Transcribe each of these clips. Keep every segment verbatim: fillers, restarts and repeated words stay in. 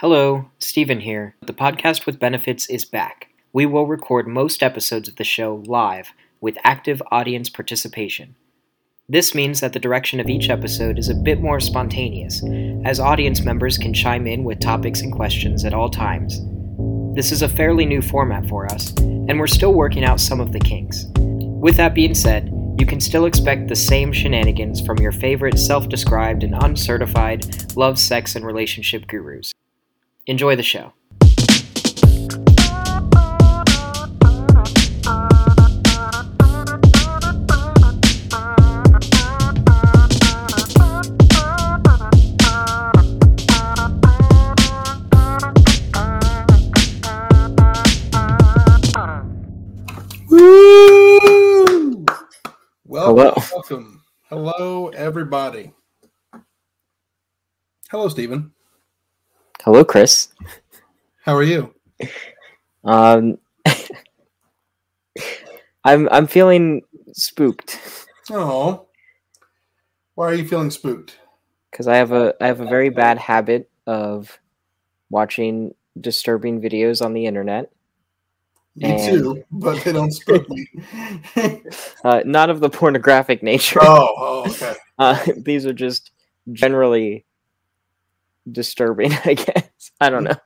Hello, Steven here. The Podcast with Benefits is back. We will record most episodes of the show live with active audience participation. This means that the direction of each episode is a bit more spontaneous, as audience members can chime in with topics and questions at all times. This is a fairly new format for us, and we're still working out some of the kinks. With that being said, you can still expect the same shenanigans from your favorite self-described and uncertified love, sex, and relationship gurus. Enjoy the show. Woo! Welcome, Hello. welcome. Hello, everybody. Hello, Steven. Hello, Chris. How are you? Um, I'm I'm feeling spooked. Oh, why are you feeling spooked? Because I have a I have a very bad habit of watching disturbing videos on the internet. Me and... too, but they don't spook me. uh, not of the pornographic nature. Oh, oh okay. Uh, these are just generally disturbing, I guess. I don't know.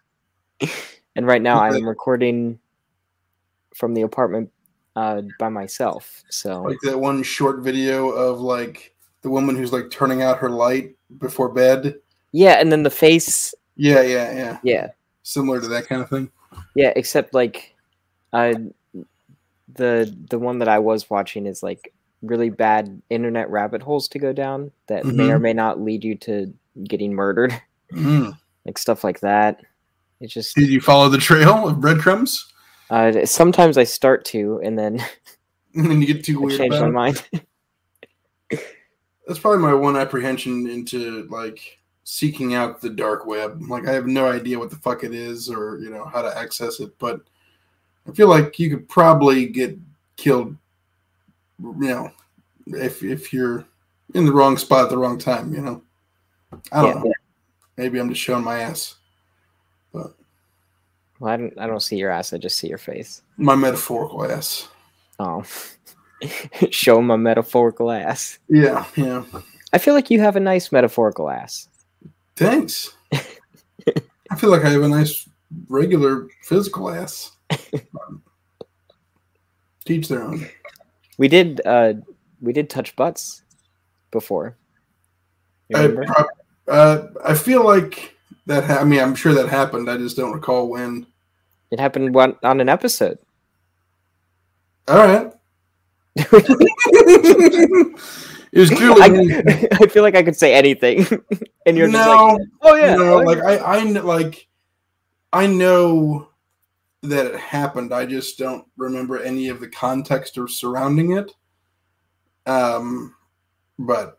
And right now I'm recording from the apartment uh, by myself. So like that one short video of like the woman who's like turning out her light before bed. Yeah, and then the face. Yeah, yeah, yeah. Yeah. Similar to that kind of thing. Yeah, except like uh, the the one that I was watching is like really bad internet rabbit holes to go down that mm-hmm. may or may not lead you to getting murdered. Mm. Like stuff like that. It just did you follow the trail of breadcrumbs? Uh, sometimes I start to, and then and then you get too weird. I change my mind. That's probably my one apprehension into like seeking out the dark web. Like I have no idea what the fuck it is, or you know how to access it. But I feel like you could probably get killed, you know, if if you're in the wrong spot at the wrong time. You know, I don't yeah, know. Yeah. Maybe I'm just showing my ass. But well, I don't I don't see your ass, I just see your face. My metaphorical ass. Oh. Show my metaphorical ass. Yeah, yeah. I feel like you have a nice metaphorical ass. Thanks. I feel like I have a nice regular physical ass. Teach their own. We did uh, we did touch butts before. I probably Uh, I feel like that. Ha- I mean, I'm sure that happened. I just don't recall when. It happened one- on an episode. All right. It was clearly. I, I feel like I could say anything, and you're no, just like, "Oh yeah." No, like I, I, like I know that it happened. I just don't remember any of the context or surrounding it. Um, but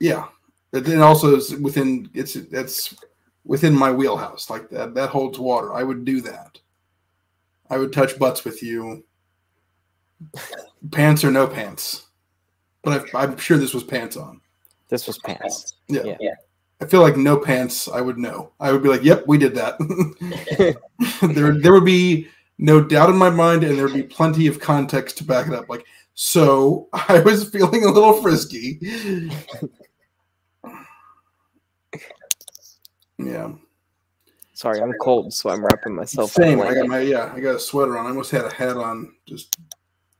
yeah. But then also it's within it's that's within my wheelhouse. Like that that holds water. I would do that. I would touch butts with you, pants or no pants. But I, I'm sure this was pants on. This was pants. Yeah. yeah, yeah. I feel like no pants. I would know. I would be like, "Yep, we did that." there there would be no doubt in my mind, and there would be plenty of context to back it up. Like, so I was feeling a little frisky. Yeah. Sorry, I'm cold, so I'm wrapping myself. Same. I got my yeah. I got a sweater on. I almost had a hat on, just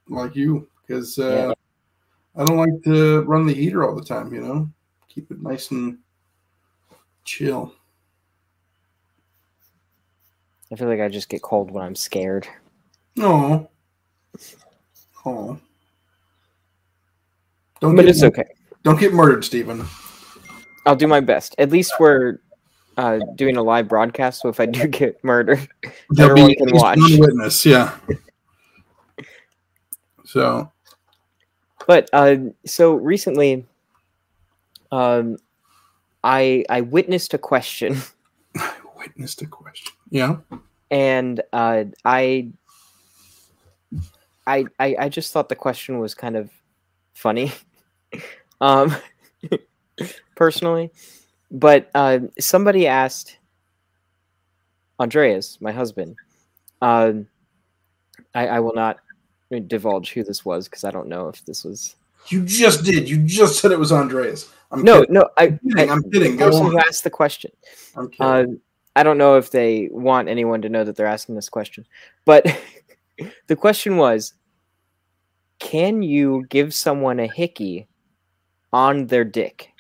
like you, because uh, yeah. I don't like to run the heater all the time. You know, keep it nice and chill. I feel like I just get cold when I'm scared. No. Oh. Don't. But it's okay. Don't get murdered, Steven. I'll do my best. At least we're uh, doing a live broadcast, so if I do get murdered, there'll everyone be can watch. One witness, yeah. So, but uh, so recently, um, I I witnessed a question. I witnessed a question. Yeah, and uh, I, I I I just thought the question was kind of funny. um. Personally, but uh, somebody asked Andreas, my husband. Um, I, I will not divulge who this was because I don't know if this was. You just did. You just said it was Andreas. I'm no, kidding. no. I, I'm kidding. I, I'm kidding. The person who asked the question. I'm kidding. Uh, I don't know if they want anyone to know that they're asking this question, but the question was, can you give someone a hickey on their dick?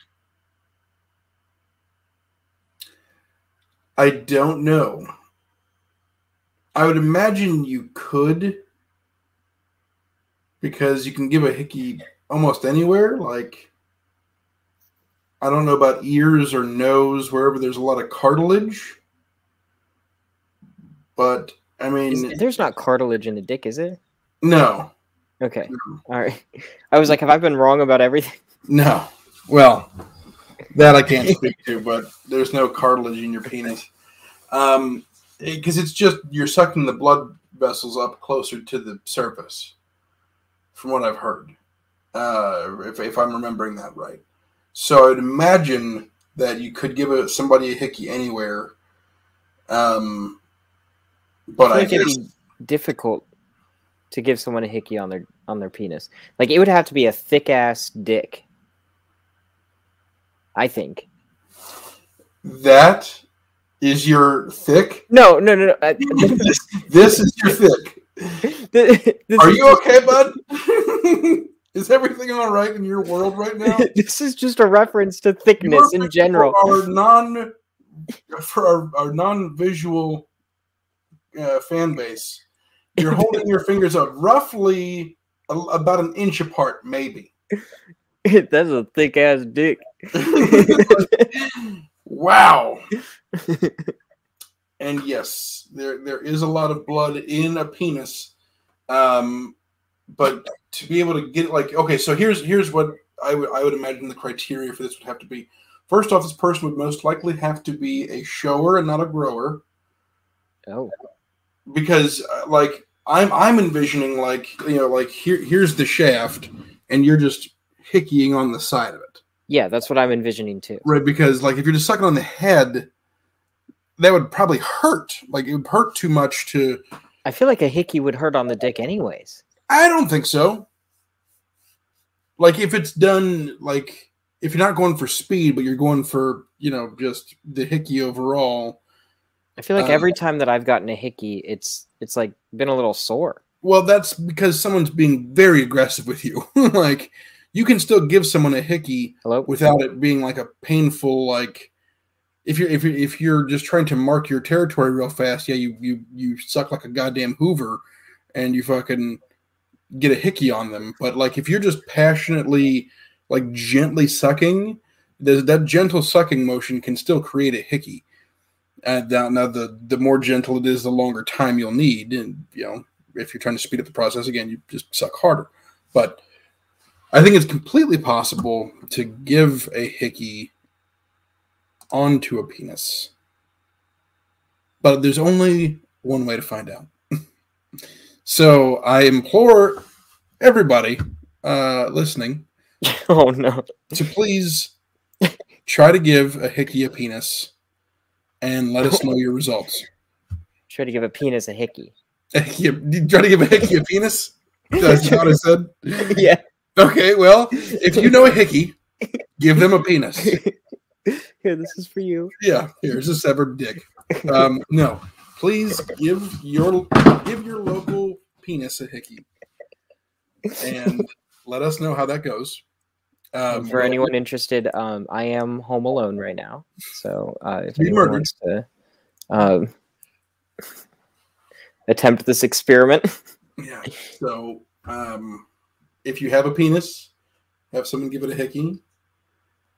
I don't know. I would imagine you could, because you can give a hickey almost anywhere. Like, I don't know about ears or nose, wherever there's a lot of cartilage. But, I mean... Is, there's not cartilage in the dick, is it? No. Okay. No. All right. I was like, have I been wrong about everything? No. Well, that I can't speak to, but there's no cartilage in your penis. Um, because it's just, you're sucking the blood vessels up closer to the surface. From what I've heard, uh, if, if I'm remembering that right. So I'd imagine that you could give a, somebody a hickey anywhere. Um, but I, I guess... it'd be difficult to give someone a hickey on their on their penis. Like, it would have to be a thick-ass dick, I think. That is your thick? No, no, no, no. I... this, this is your thick. This, this Are you okay, bud? Is everything all right in your world right now? This is just a reference to thickness in general. For our non, for our, our non-visual uh, fan base, you're holding your fingers up roughly a, about an inch apart, maybe. That's a thick-ass dick. Wow. And yes, there there is a lot of blood in a penis, um, but to be able to get like okay, so here's here's what I would I would imagine the criteria for this would have to be. First off, this person would most likely have to be a shower and not a grower. Oh, because uh, like I'm I'm envisioning like you know like here here's the shaft, and you're just hickeying on the side of it. Yeah, that's what I'm envisioning too. Right, because like if you're just sucking on the head. That would probably hurt. Like, it would hurt too much to... I feel like a hickey would hurt on the dick anyways. I don't think so. Like, if it's done, like, if you're not going for speed, but you're going for, you know, just the hickey overall. I feel like um, every time that I've gotten a hickey, it's, it's like, been a little sore. Well, that's because someone's being very aggressive with you. Like, you can still give someone a hickey Hello? without it being, like, a painful, like... If you're if you're, if you're just trying to mark your territory real fast, yeah, you, you you suck like a goddamn Hoover, and you fucking get a hickey on them. But like if you're just passionately, like gently sucking, that gentle sucking motion can still create a hickey. Uh, now, now the the more gentle it is, the longer time you'll need, and you know if you're trying to speed up the process again, you just suck harder. But I think it's completely possible to give a hickey onto a penis. But there's only one way to find out. So I implore everybody uh, listening oh, no. to please try to give a hickey a penis and let us know your results. Try to give a penis a hickey. A hickey try to give a hickey a penis? That's what I said? Yeah. Okay, well, if you know a hickey, give them a penis. Here, this is for you. Yeah, here's a severed dick. Um, no, please give your give your local penis a hickey, and let us know how that goes. Um, for anyone interested, um, I am home alone right now, so uh, if anyone murdered. wants to um, attempt this experiment, yeah. So, um, if you have a penis, have someone give it a hickey.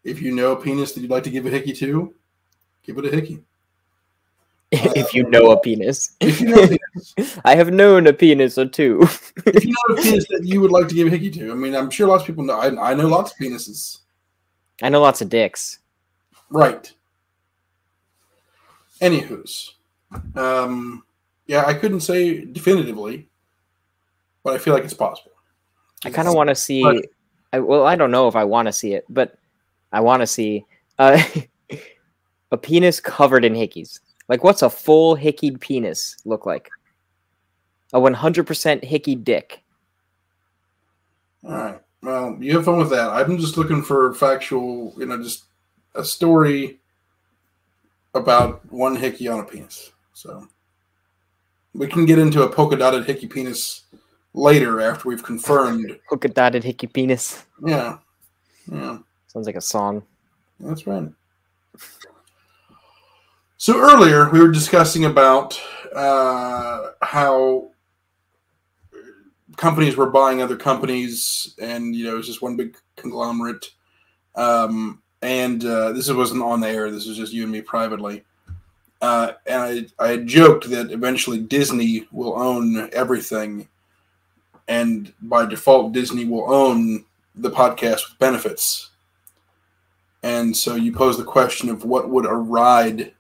If you know a penis that you'd like to give a hickey to, give it a hickey. If uh, you know a penis. If you know a penis. I have known a penis or two. If you know a penis that you would like to give a hickey to. I mean, I'm sure lots of people know. I, I know lots of penises. I know lots of dicks. Right. Anywho's. Um, yeah, I couldn't say definitively, but I feel like it's possible. I kind of want to see... But, I, well, I don't know if I want to see it, but... I want to see uh, a penis covered in hickeys. Like, what's a full hickeyed penis look like? A one hundred percent hickey dick. All right. Well, you have fun with that. I'm just looking for factual, you know, just a story about one hickey on a penis. So we can get into a polka dotted hickey penis later after we've confirmed. Polka dotted hickey penis. Yeah. Yeah. Sounds like a song. That's right. So earlier we were discussing about uh, how companies were buying other companies, and you know, it was just one big conglomerate. Um, and uh, this wasn't on the air; this was just you and me privately. Uh, and I, I joked that eventually Disney will own everything, and by default, Disney will own the podcast with benefits. And so you pose the question of what would a ride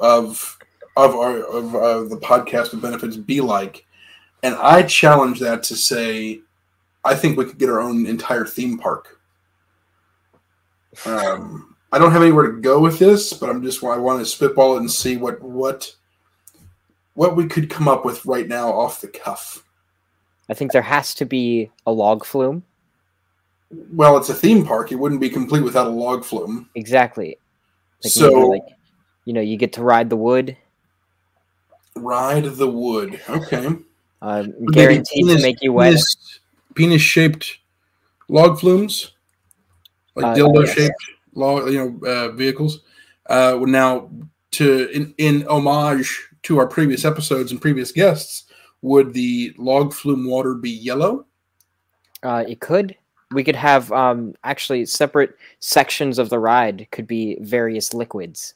of of our of, of the podcast with benefits be like? And I challenge that to say, I think we could get our own entire theme park. Um, I don't have anywhere to go with this, but I'm just I want to spitball it and see what what what we could come up with right now off the cuff. I think there has to be a log flume. Well, it's a theme park; it wouldn't be complete without a log flume. Exactly. Like, so, you like, you know, you get to ride the wood. Ride the wood. Okay. Um, guaranteed penis, to make you wet. Penis, penis-shaped log flumes, like uh, dildo-shaped, yeah, yeah. log, you know, uh, vehicles. Uh, now, to in, in homage to our previous episodes and previous guests, would the log flume water be yellow? Uh, it could. We could have um, actually separate sections of the ride could be various liquids.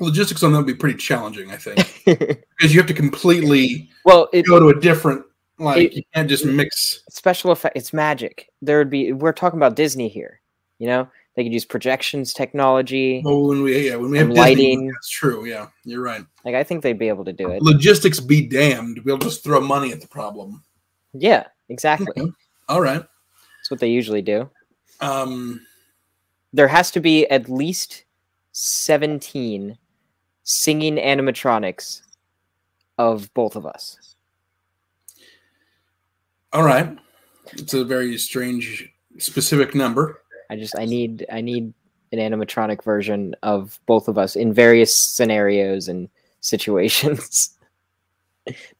Logistics on that would be pretty challenging, I think, because you have to completely well it, go to a different like it, you can't just mix special effects. It's magic. There would be we're talking about Disney here, you know. They could use projections technology. Well, when we yeah when we have lighting, Disney, that's true. Yeah, you're right. Like I think they'd be able to do it. Logistics be damned. We'll just throw money at the problem. Yeah, exactly. Okay. All right, that's what they usually do. Um, there has to be at least seventeen. Singing animatronics of both of us. All right, it's a very strange, specific number. I just, I need, I need an animatronic version of both of us in various scenarios and situations.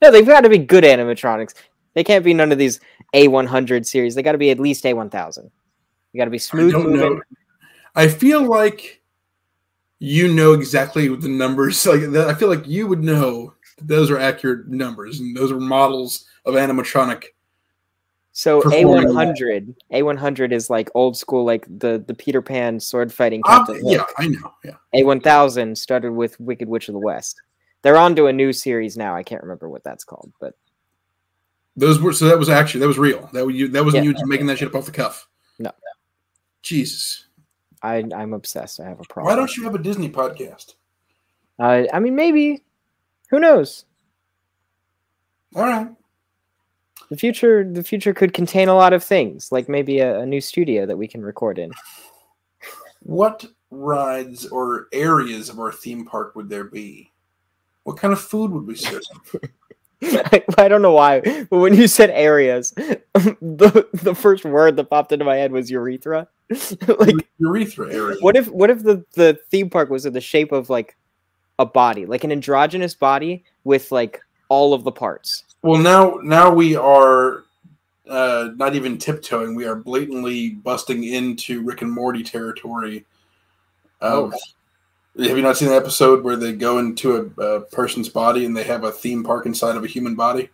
No, they've got to be good animatronics. They can't be none of these A one hundred series. They got to be at least A one thousand. You got to be smooth moving. I feel like. You know exactly what the numbers like. I feel like you would know that those are accurate numbers, and those are models of animatronic. So A one hundred, A one hundred is like old school, like the the Peter Pan sword fighting. Uh, yeah, Hulk. I know. Yeah. A one thousand started with Wicked Witch of the West. They're on to a new series now. I can't remember what that's called, but those were so that was actually that was real. That was you. That wasn't yeah, you making that shit up off the cuff. No. Jesus. I, I'm obsessed. I have a problem. Why don't you have a Disney podcast? Uh, I mean, maybe. Who knows? All right. The future, the future could contain a lot of things, like maybe a, a new studio that we can record in. What rides or areas of our theme park would there be? What kind of food would we serve? I, I don't know why, but when you said areas, the the first word that popped into my head was urethra. Like urethra area. What if what if the, the theme park was in the shape of like a body, like an androgynous body with like all of the parts? Well, now now we are uh, not even tiptoeing. We are blatantly busting into Rick and Morty territory. Oh, okay. Have you not seen the episode where they go into a, a person's body and they have a theme park inside of a human body?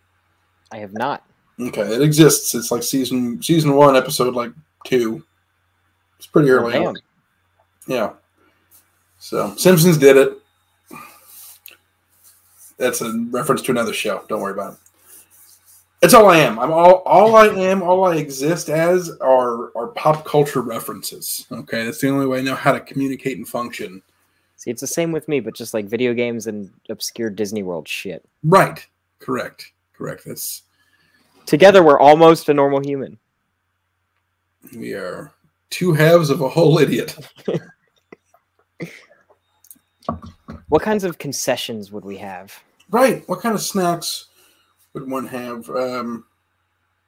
I have not. Okay, it exists. It's like season season one, episode like two. It's pretty early oh, on. Yeah. So, Simpsons did it. That's a reference to another show. Don't worry about it. It's all I am. I'm all, all I am, all I exist as are, are pop culture references. Okay. That's the only way I know how to communicate and function. See, it's the same with me, but just like video games and obscure Disney World shit. Right. Correct. Correct. That's together, we're almost a normal human. We are. Two halves of a whole idiot. What kinds of concessions would we have? Right. What kind of snacks would one have? Um,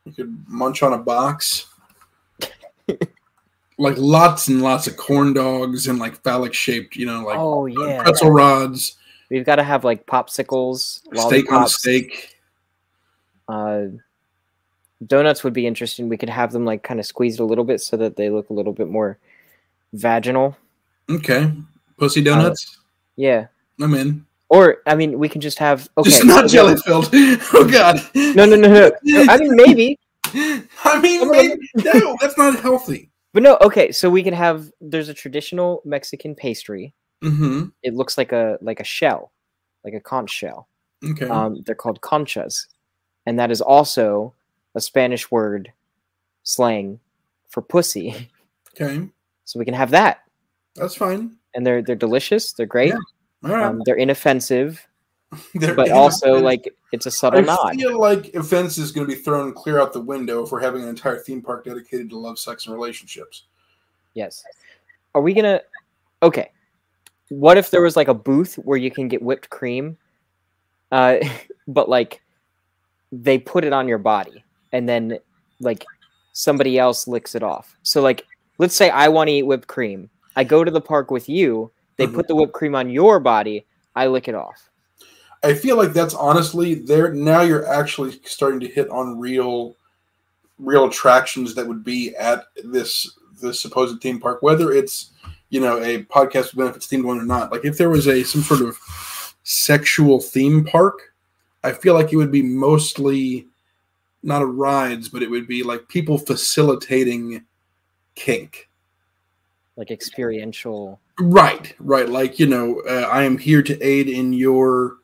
you could munch on a box. Like lots and lots of corn dogs and like phallic shaped, you know, like oh, yeah. pretzel rods. We've got to have like popsicles. Steak on steak. Uh, donuts would be interesting. We could have them like kind of squeezed a little bit so that they look a little bit more vaginal. Okay. Pussy donuts? Uh, yeah. I'm in. Or, I mean, we can just have... Okay, just not so jelly filled. Oh, God. No, no, no, no. I mean, maybe. I mean, maybe. No, that's not healthy. But no, okay, so we can have... There's a traditional Mexican pastry. Mm-hmm. It looks like a like a shell, like a conch shell. Okay. Um, they're called conchas. And that is also a Spanish word slang for pussy. Okay. So we can have that. That's fine. And they're they're delicious. They're great. Yeah. All right. Um, they're inoffensive. They're but inoffensive. Also, like, it's a subtle I nod. I feel like offense is going to be thrown clear out the window if we're having an entire theme park dedicated to love, sex, and relationships. Yes. Are we going to... Okay. What if there was, like, a booth where you can get whipped cream, uh, but, like, they put it on your body, and then, like, somebody else licks it off. So, like, let's say I want to eat whipped cream. I go to the park with you. They mm-hmm. put the whipped cream on your body. I lick it off. I feel like that's honestly there. Now you're actually starting to hit on real, real attractions that would be at this this supposed theme park, whether it's, you know, a Podcast with Benefits themed one or not. Like if there was a some sort of sexual theme park, I feel like it would be mostly not a rides, but it would be like people facilitating kink. Like experiential. Right, right. Like, you know, uh, I am here to aid in your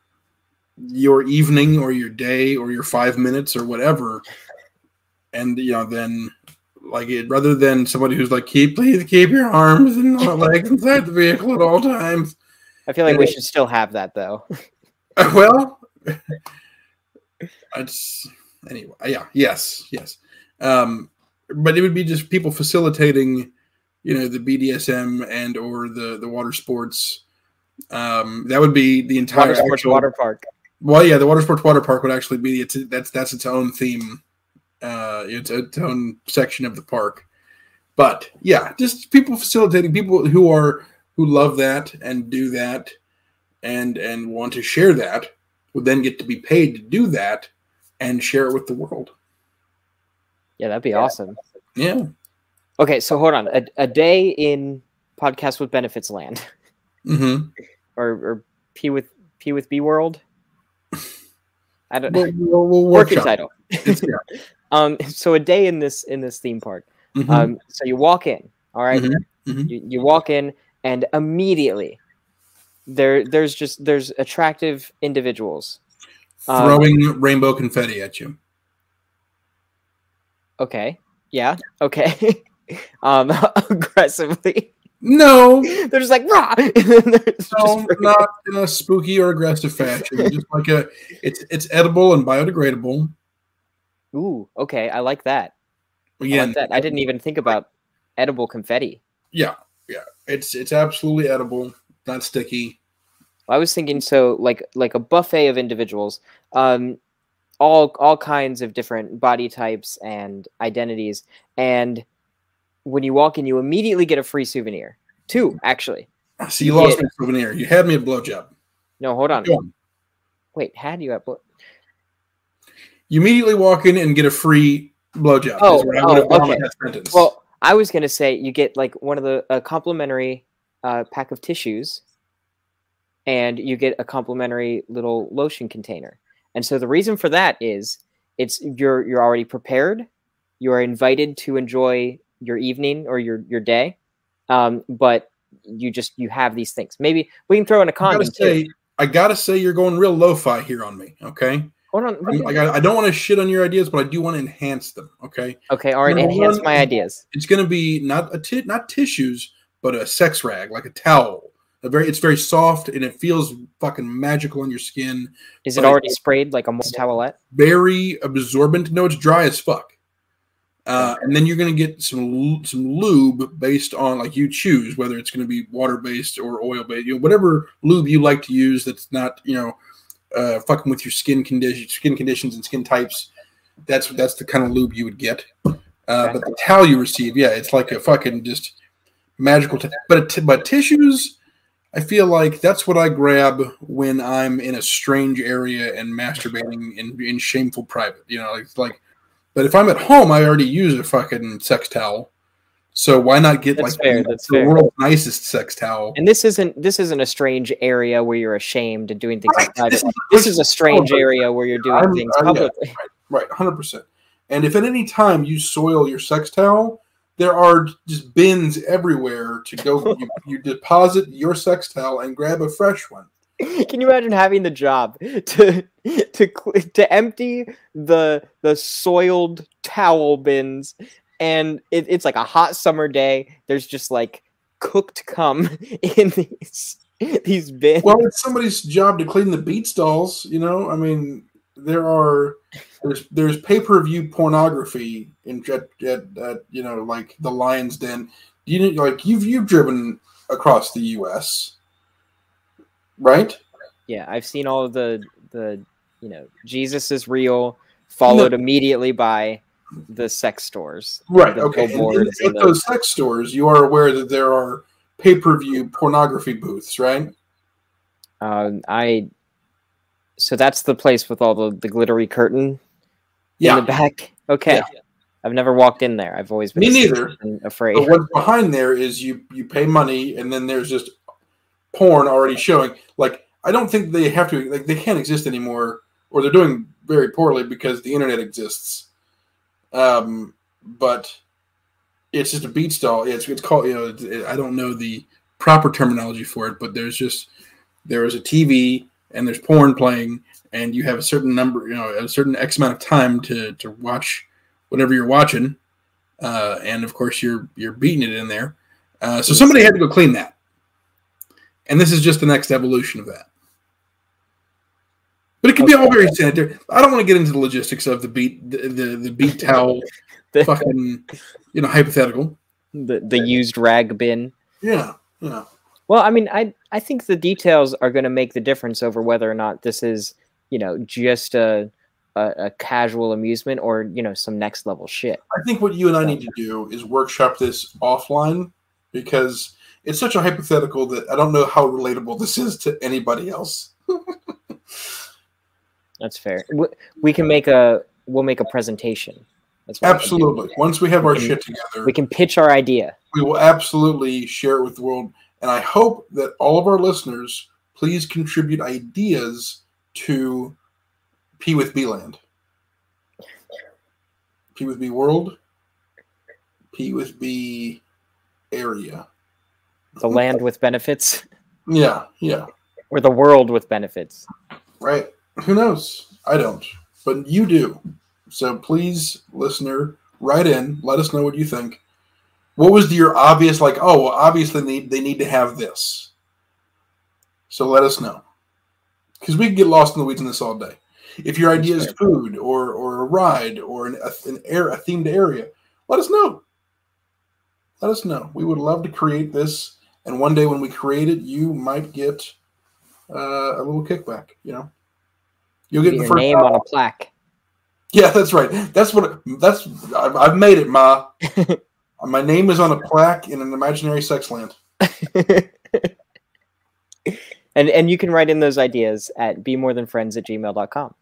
your evening or your day or your five minutes or whatever. And, you know, then like it, rather than somebody who's like, keep, please keep your arms and legs inside the vehicle at all times. I feel like and we it, should still have that though. Well, it's anyway. Yeah. Yes. Yes. Um, but it would be just people facilitating, you know, the B D S M and, or the, the water sports. Um, that would be the entire water, actual, water park. Well, yeah, the water sports water park would actually be it's that's that's its own theme, uh, it's its own section of the park. But yeah, just people facilitating, people who are who love that and do that, and and want to share that would then get to be paid to do that and share it with the world. Yeah, that'd be yeah. awesome. Yeah. Okay, so hold on, a, a day in Podcast with Benefits land. Mm-hmm. Or or P with P with B World. I don't know. We'll, we'll working title. um, so a day in this in this theme park. Mm-hmm. Um, so you walk in, all right? Mm-hmm. Mm-hmm. You, you walk in, and immediately there there's just there's attractive individuals throwing um, rainbow confetti at you. Okay. Yeah. Okay. um, aggressively. No, they're just like rah. No, just not in a spooky or aggressive fashion. Just like a, it's it's edible and biodegradable. Ooh, okay, I like that. Yeah, I, like that. I didn't even think about edible confetti. Yeah, yeah, it's it's absolutely edible, not sticky. I was thinking so, like like a buffet of individuals, um, all all kinds of different body types and identities and. When you walk in, you immediately get a free souvenir. Two, actually. So you, you lost get... me a souvenir. You had me a blowjob. No, hold on. on. Wait, had you at blow? You immediately walk in and get a free blowjob. Oh, oh okay. That well, I was going to say you get like one of the a complimentary uh, pack of tissues, and you get a complimentary little lotion container. And so the reason for that is it's you're you're already prepared. You are invited to enjoy your evening or your, your day. Um, but you just, you have these things. Maybe we can throw in a condom. I gotta say, I gotta say you're going real lo-fi here on me. Okay. Hold on. I'm, I, gotta, I don't want to shit on your ideas, but I do want to enhance them. Okay. Okay. All right. Number enhance one, my ideas. It's going to be not a t- not tissues, but a sex rag, like a towel. A very, it's very soft and it feels fucking magical on your skin. Is it already sprayed like a moist towelette? Very absorbent. No, it's dry as fuck. Uh, and then you're going to get some some lube based on, like, you choose whether it's going to be water-based or oil-based, you know, whatever lube you like to use that's not, you know, uh, fucking with your skin condition, skin conditions and skin types. That's that's the kind of lube you would get. Uh, but the towel you receive, yeah, it's like a fucking just magical t- but t- but tissues, I feel like that's what I grab when I'm in a strange area and masturbating in, in shameful private. You know, it's like. But if I'm at home, I already use a fucking sex towel, so why not get that's like fair, the, the world's nicest sex towel? And this isn't this isn't a strange area where you're ashamed and doing things right. Like that. This is a strange area where you're doing I'm, things I'm, publicly. Yeah, right, hundred right, percent. And if at any time you soil your sex towel, there are just bins everywhere to go. you, you deposit your sex towel and grab a fresh one. Can you imagine having the job to to to empty the the soiled towel bins, and it, it's like a hot summer day. There's just like cooked cum in these these bins. Well, it's somebody's job to clean the beat stalls. You know, I mean, there are there's there's pay-per-view pornography in at, at, at you know, like the Lion's Den. You like you've you've driven across the U S Right? Yeah, I've seen all of the, the you know, Jesus is real, followed no. immediately by the sex stores. Right, okay. And, and at the... those sex stores, you are aware that there are pay-per-view pornography booths, right? Um, I. So that's the place with all the, the glittery curtain yeah. in the back? Okay. Yeah. I've never walked in there. I've always been Me neither. afraid. But what's behind there is you, you pay money, and then there's just porn already showing. Like, I don't think they have to, like, they can't exist anymore, or they're doing very poorly because the internet exists. Um, but it's just a beat stall. It's it's called, you know, it, I don't know the proper terminology for it, but there's just, there is a T V and there's porn playing, and you have a certain number, you know, a certain X amount of time to, to watch whatever you're watching. Uh, and of course you're, you're beating it in there. Uh, so somebody had to go clean that. And this is just the next evolution of that. But it can okay. be all very sanitary. I don't want to get into the logistics of the beat, the the, the beat towel, the, fucking, you know, hypothetical. The the used rag bin. Yeah, yeah. Well, I mean, I I think the details are going to make the difference over whether or not this is, you know, just a, a a casual amusement or, you know, some next level shit. I think what you and I need to do is workshop this offline, because it's such a hypothetical that I don't know how relatable this is to anybody else. That's fair. We can make a, we'll make a presentation. That's what absolutely. Once we have our we can, shit together, we can pitch our idea. We will absolutely share it with the world. And I hope that all of our listeners, please contribute ideas to P with B land. P with B world. P with B area. The land with benefits. Yeah, yeah. Or the world with benefits. Right. Who knows? I don't. But you do. So please, listener, write in. Let us know what you think. What was the, your obvious, like, oh, well, obviously they need, they need to have this. So let us know. Because we can get lost in the weeds in this all day. If your idea is food or, or a ride or an, an air, a themed area, let us know. Let us know. We would love to create this. And one day when we create it, you might get uh, a little kickback. You know, you'll get your the first name on a plaque. Yeah, that's right. That's what. That's I've, I've made it, Ma. My name is on a plaque in an imaginary sex land. and and you can write in those ideas at be more than friends at gmail dot com.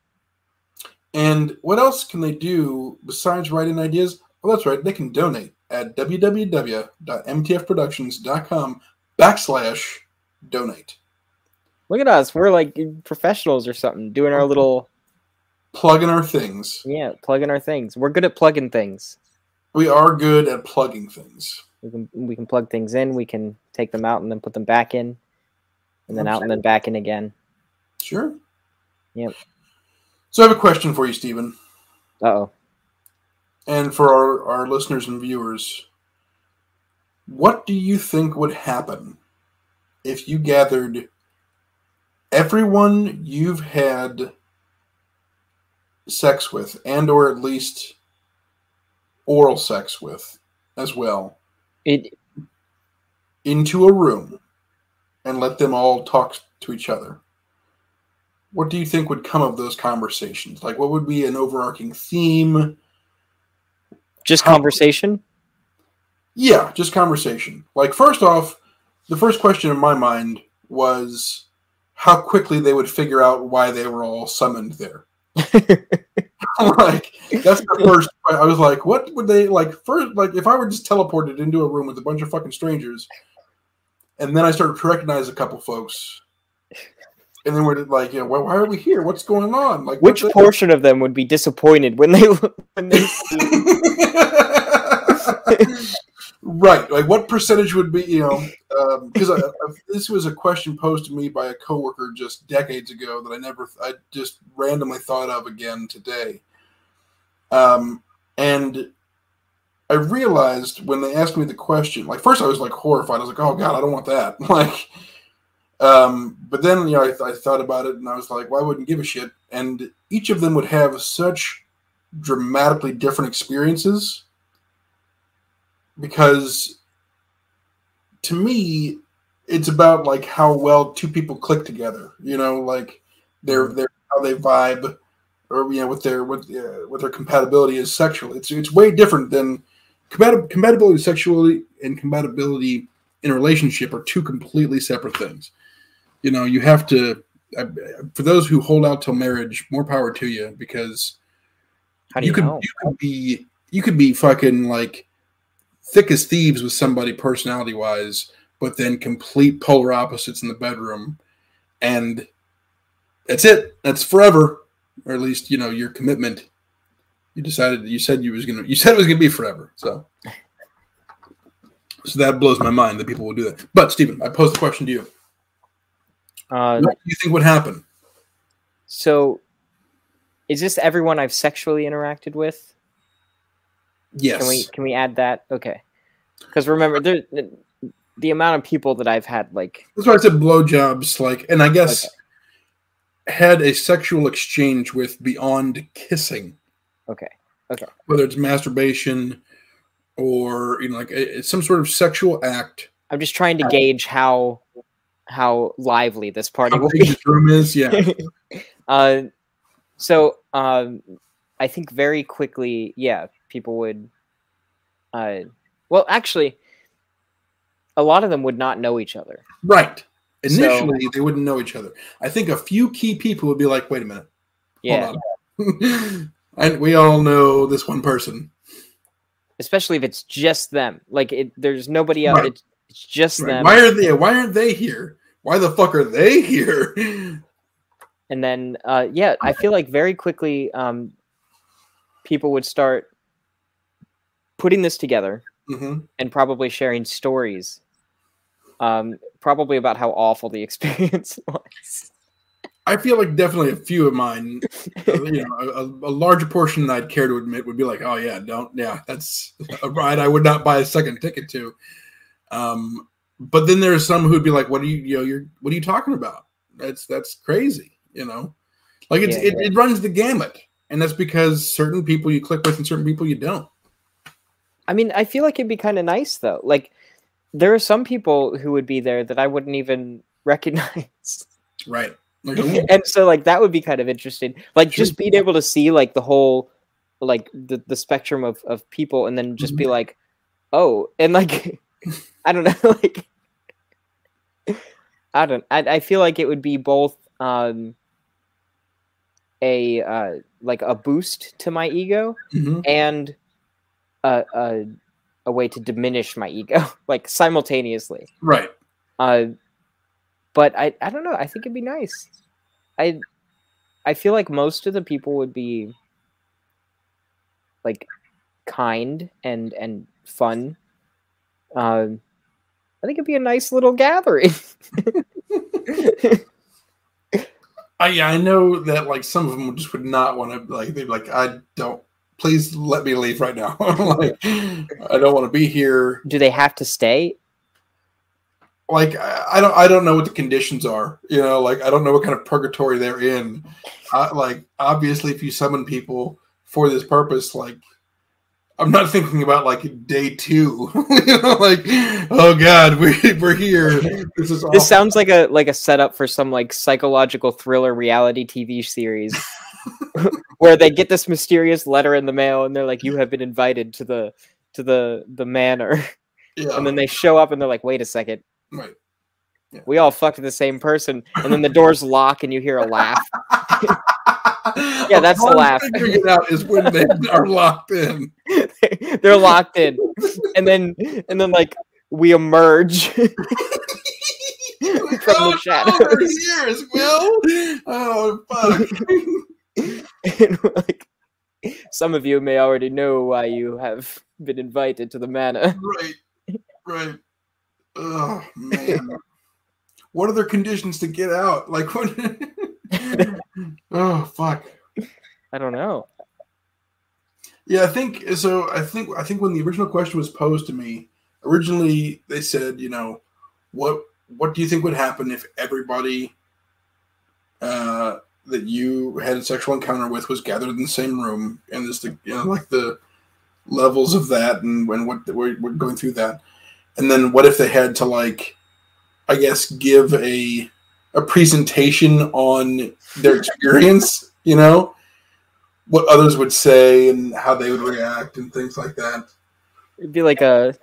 And what else can they do besides write in ideas? Well, that's right. They can donate at www.mtfproductions.com backslash donate. Look at us. We're like professionals or something, doing our little... Plugging our things. Yeah, plugging our things. We're good at plugging things. We are good at plugging things. We can we can plug things in. We can take them out and then put them back in. And then Absolutely. out and then back in again. Sure. Yep. So I have a question for you, Steven. Uh-oh. And for our, our listeners and viewers, what do you think would happen if you gathered everyone you've had sex with, and or at least oral sex with as well it, into a room and let them all talk to each other, what do you think would come of those conversations? Like, what would be an overarching theme? Just How, conversation? Yeah, just conversation. Like, first off, the first question in my mind was how quickly they would figure out why they were all summoned there. Like, that's the first. I was like, what would they, like, first, like, if I were just teleported into a room with a bunch of fucking strangers, and then I started to recognize a couple folks, and then we're like, you know, why, why are we here? What's going on? Like, which portion of them would be disappointed when they when they right? Like, what percentage would be, you know? Because um, this was a question posed to me by a coworker just decades ago that I never, I just randomly thought of again today. Um, and I realized when they asked me the question, like, first I was like horrified. I was like, oh god, I don't want that. Like, um, but then, you know, I, th- I thought about it and I was like, well, I wouldn't give a shit. And each of them would have such dramatically different experiences. Because to me, it's about like how well two people click together, you know, like their their how they vibe, or you know, with their with uh, what their compatibility is sexually. It's it's way different than compat- compatibility sexually and compatibility in a relationship are two completely separate things. You know, you have to uh, for those who hold out till marriage, more power to you, because how do you, you could know? you could be you could be fucking like thick as thieves with somebody personality-wise, but then complete polar opposites in the bedroom, and that's it. That's forever, or at least, you know, your commitment. You decided you said you was gonna. You said it was gonna be forever. So, so that blows my mind that people will do that. But Steven, I pose the question to you: uh, what do you think would happen? So, is this everyone I've sexually interacted with? Yes. Can we can we add that? Okay. Because remember, there, the, the amount of people that I've had, like... That's why I said blowjobs, like, and I guess okay. had a sexual exchange with beyond kissing. Okay. Okay. Whether it's masturbation or, you know, like, it's some sort of sexual act. I'm just trying to act. gauge how how lively this party will be. This room is, yeah. uh, so, um, I think very quickly, yeah, people would, uh, well, actually, a lot of them would not know each other. Right. Initially, so, they wouldn't know each other. I think a few key people would be like, wait a minute. Yeah. Hold on. And we all know this one person. Especially if it's just them. Like, it, there's nobody else. Right. It's, it's just right. them. Why are they, why aren't they here? Why the fuck are they here? And then, uh, yeah, I feel like very quickly um, people would start putting this together, mm-hmm. and probably sharing stories, um, probably about how awful the experience was. I feel like definitely a few of mine, you know, a, a larger portion that I'd care to admit would be like, oh yeah, don't, yeah, that's a ride I would not buy a second ticket to. Um, but then there's some who'd be like, what are you, you know, you're, what are you talking about? That's, that's crazy. You know, like it's, yeah, it, yeah. it runs the gamut, and that's because certain people you click with and certain people you don't. I mean, I feel like it'd be kind of nice, though. Like, there are some people who would be there that I wouldn't even recognize. Right. Like, and so, like, that would be kind of interesting. Like, sure. just being able to see, like, the whole, like, the, the spectrum of, of people, and then just mm-hmm. be like, oh, and, like, I don't know, like, I don't, I, I feel like it would be both um, a, uh, like, a boost to my ego, mm-hmm. and... A, a, a way to diminish my ego, like simultaneously. Right. Uh, but I, I don't know. I think it'd be nice. I, I feel like most of the people would be like kind and, and fun. Uh, I think it'd be a nice little gathering. I, I know that like some of them just would not want to, like, they'd be like, I don't, please let me leave right now. Like, I don't want to be here. Do they have to stay? Like, I don't, I don't know what the conditions are. You know, like, I don't know what kind of purgatory they're in. I, like, obviously, if you summon people for this purpose, like, I'm not thinking about like day two. You know, like, oh God, we, we're here. This is awful. This sounds like a like a setup for some like psychological thriller reality T V series where they get this mysterious letter in the mail and they're like, you have been invited to the to the the manor. Yeah. And then they show up and they're like, wait a second. Right. Yeah. We all fucked the same person. And then the doors lock and you hear a laugh. Yeah, that's the laugh. Figuring out is when they are locked in. They're locked in, and then and then like we emerge from oh, the shadows. No, years, Will. Oh fuck! And like, some of you may already know why you have been invited to the manor. Right, right. Oh man, what are their conditions to get out? Like when. Oh fuck! I don't know. Yeah, I think so. I think I think when the original question was posed to me, originally they said, you know, what what do you think would happen if everybody uh, that you had a sexual encounter with was gathered in the same room, and just the, you know, like the levels of that, and when what we're, we're going through that, and then what if they had to like, I guess, give a a presentation on their experience, you know, what others would say and how they would react and things like that. It'd be like a,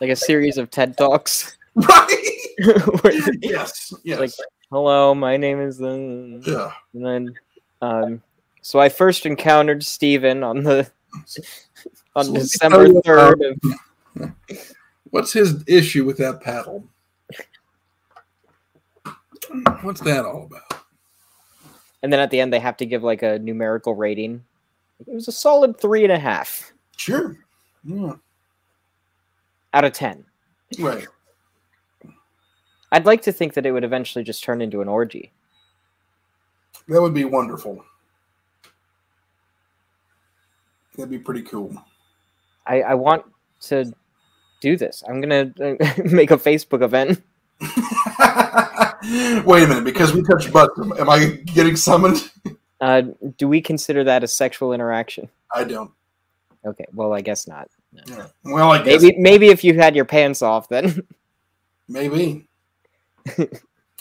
like a series of TED Talks. Right. Where, yes. Yes. Like, hello, my name is the, yeah. And then, um, so I first encountered Steven on the, on so December third. Of... What's his issue with that paddle? What's that all about? And then at the end, they have to give like a numerical rating. It was a solid three and a half. Sure. Yeah. Out of ten. Right. I'd like to think that it would eventually just turn into an orgy. That would be wonderful. That'd be pretty cool. I, I want to do this. I'm going to make a Facebook event. Wait a minute, because we touched butts, am I getting summoned? Uh, do we consider that a sexual interaction? I don't. Okay, well, I guess not. No. Yeah. Well, I guess... Maybe, maybe if you had your pants off, then. Maybe.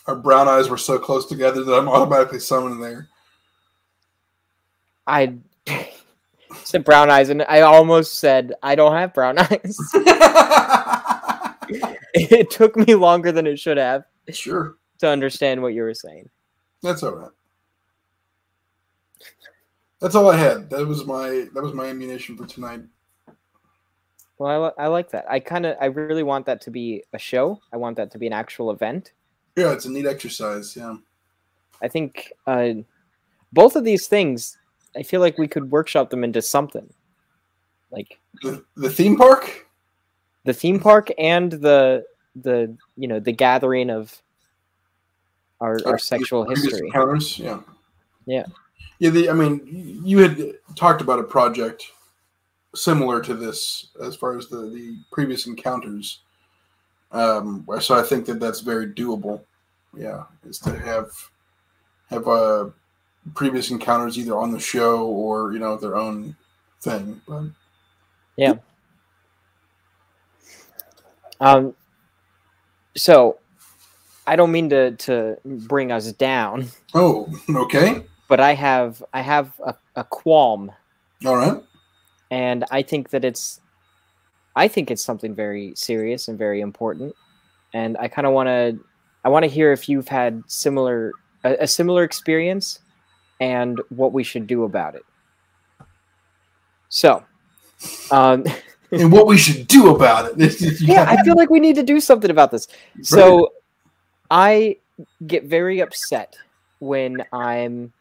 Our brown eyes were so close together that I'm automatically summoned there. I said brown eyes, and I almost said, I don't have brown eyes. It took me longer than it should have. Sure. To understand what you were saying. That's all right. That's all I had. That was my that was my ammunition for tonight. Well, I, li- I like that. I kind of I really want that to be a show. I want that to be an actual event. Yeah, it's a neat exercise. Yeah. I think uh, both of these things, I feel like we could workshop them into something. Like the, the theme park. The theme park and the. the you know the gathering of our, our sexual history. Yeah. Yeah. Yeah, the, I mean you had talked about a project similar to this as far as the, the previous encounters. Um, so I think that that's very doable. Yeah, is to have have uh, previous encounters either on the show or you know their own thing. But yeah. Um So, I don't mean to, to bring us down. Oh, okay. But I have I have a, a qualm. All right. And I think that it's, I think it's something very serious and very important. And I kind of want to, I want to hear if you've had similar a, a similar experience, and what we should do about it. So. Um, and what we should do about it. Yeah, I feel like we need to do something about this. So I get very upset when I'm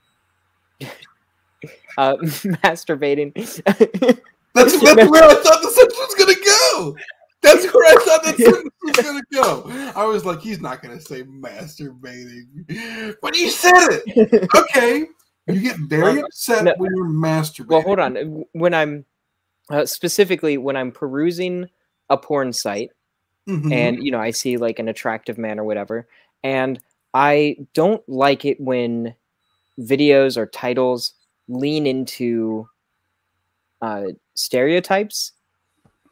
uh, masturbating. That's, that's where I thought the sentence was going to go. That's where I thought that sentence was going to go. I was like, he's not going to say masturbating. But he said it. Okay. You get very upset no, when you're masturbating. Well, hold on. When I'm... Uh, specifically when I'm perusing a porn site mm-hmm. and, you know, I see like an attractive man or whatever, and I don't like it when videos or titles lean into uh, stereotypes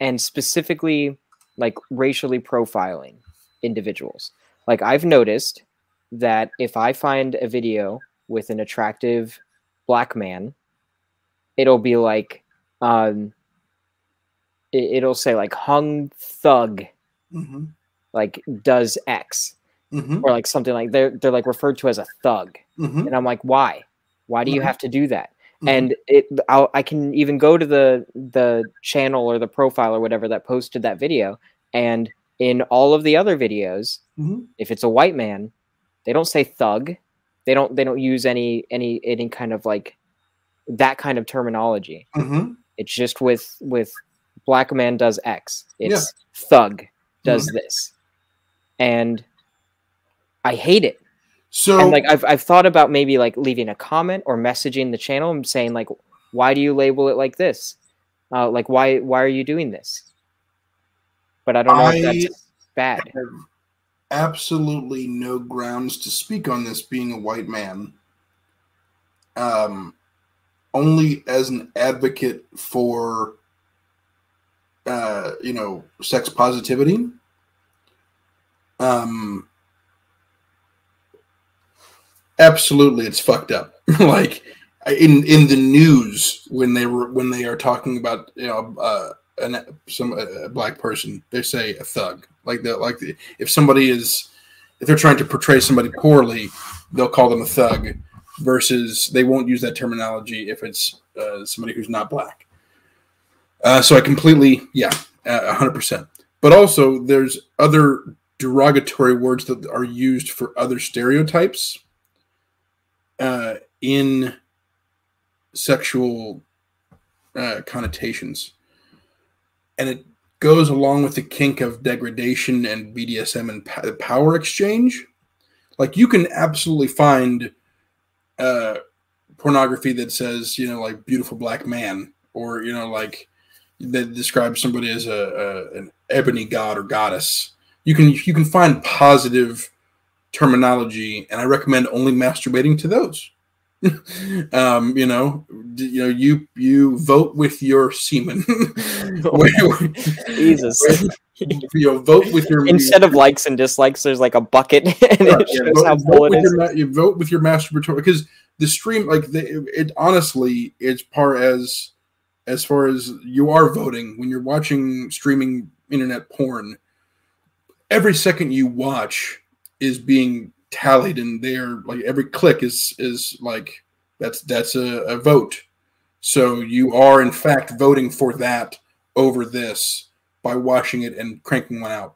and specifically like racially profiling individuals. Like I've noticed that if I find a video with an attractive black man, it'll be like, um, it, it'll say like hung thug, mm-hmm. like does X mm-hmm. or like something like they're, they're like referred to as a thug. Mm-hmm. And I'm like, why, why do you have to do that? Mm-hmm. And it, I'll, I can even go to the, the channel or the profile or whatever that posted that video. And in all of the other videos, mm-hmm. if it's a white man, they don't say thug. They don't, they don't use any, any, any kind of like that kind of terminology. Mm-hmm. It's just with, with black man does X. It's yeah. thug does mm-hmm. this. And I hate it. So and like I've I've thought about maybe like leaving a comment or messaging the channel and saying like, why do you label it like this? Uh, like why why are you doing this? But I don't know I, if that's bad. I have absolutely no grounds to speak on this being a white man. Um, only as an advocate for uh, you know, sex positivity. Um Absolutely, it's fucked up. Like in in the news when they were when they are talking about you know uh, an some a black person, they say a thug. Like the like the, if somebody is if they're trying to portray somebody poorly, they'll call them a thug. Versus they won't use that terminology if it's uh, somebody who's not black. Uh, so I completely yeah, a hundred percent. But also there's other derogatory words that are used for other stereotypes. Uh, in sexual uh, connotations. And it goes along with the kink of degradation and B D S M and p- power exchange. Like you can absolutely find uh, pornography that says, you know, like beautiful black man, or, you know, like that describes somebody as a, a an ebony god or goddess. You can, you can find positive terminology, and I recommend only masturbating to those. um, you know, d- you know, you you vote with your semen. Jesus, you know, vote with your instead of likes and dislikes. There's like a bucket, and yeah, it shows yeah, how vote, full vote it is. Your, you vote with your masturbatory because the stream, like the, it, honestly, it's par as as far as you are voting when you're watching streaming internet porn. Every second you watch is being tallied in there. Like every click is, is like, that's, that's a, a vote. So you are in fact voting for that over this by watching it and cranking one out.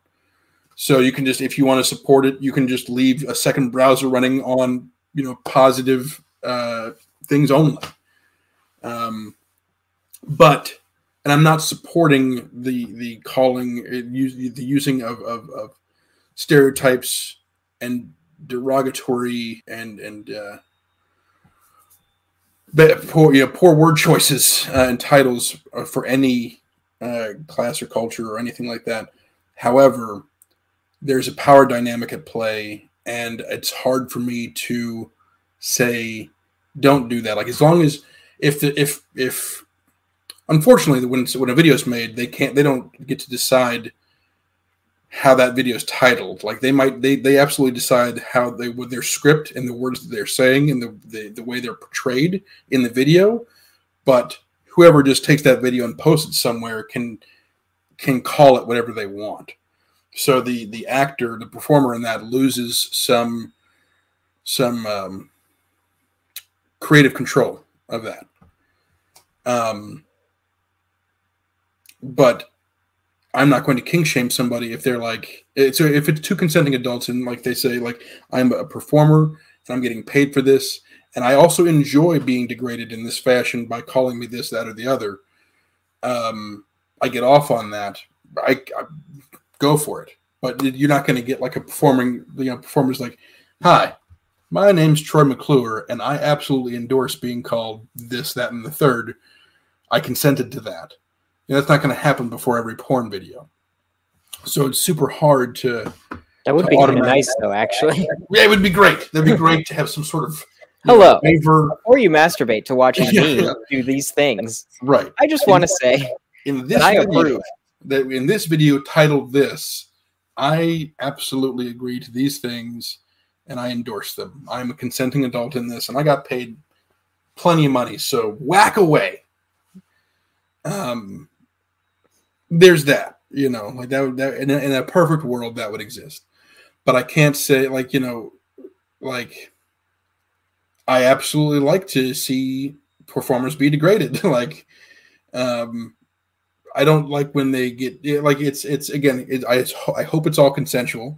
So you can just, if you want to support it, you can just leave a second browser running on, you know, positive uh, things only. Um, but, and I'm not supporting the, the calling, the using of, of, of stereotypes and derogatory and and uh, poor you know, poor word choices uh, and titles for any uh, class or culture or anything like that. However, there's a power dynamic at play, and it's hard for me to say don't do that. Like as long as if the, if if unfortunately when when a video is made, they can't they don't get to decide how that video is titled. Like they might, they, they absolutely decide how they, with their script and the words that they're saying and the, the, the way they're portrayed in the video. But whoever just takes that video and posts it somewhere can, can call it whatever they want. So the, the actor, the performer in that loses some, some um, creative control of that. Um, but I'm not going to kink shame somebody if they're like, so if it's two consenting adults and like they say, like, I'm a performer and I'm getting paid for this. And I also enjoy being degraded in this fashion by calling me this, that, or the other. Um, I get off on that. I, I go for it, but you're not going to get like a performing, you know, performers like, hi, my name's Troy McClure and I absolutely endorse being called this, that, and the third. I consented to that. You know, that's not going to happen before every porn video, so it's super hard to. That would to be kind of nice, though. Actually, yeah, it would be great. That'd be great to have some sort of Hello. Favor... Before you masturbate to watching me yeah. do these things, right? I just want to say in this that video, I agree. That in this video titled this, I absolutely agree to these things and I endorse them. I'm a consenting adult in this and I got paid plenty of money, so whack away. Um, there's that, you know, like that, that in, a, in a perfect world that would exist, but I can't say like, you know, like I absolutely like to see performers be degraded. Like, um, I don't like when they get like, it's, it's again, it, I, it's, I hope it's all consensual,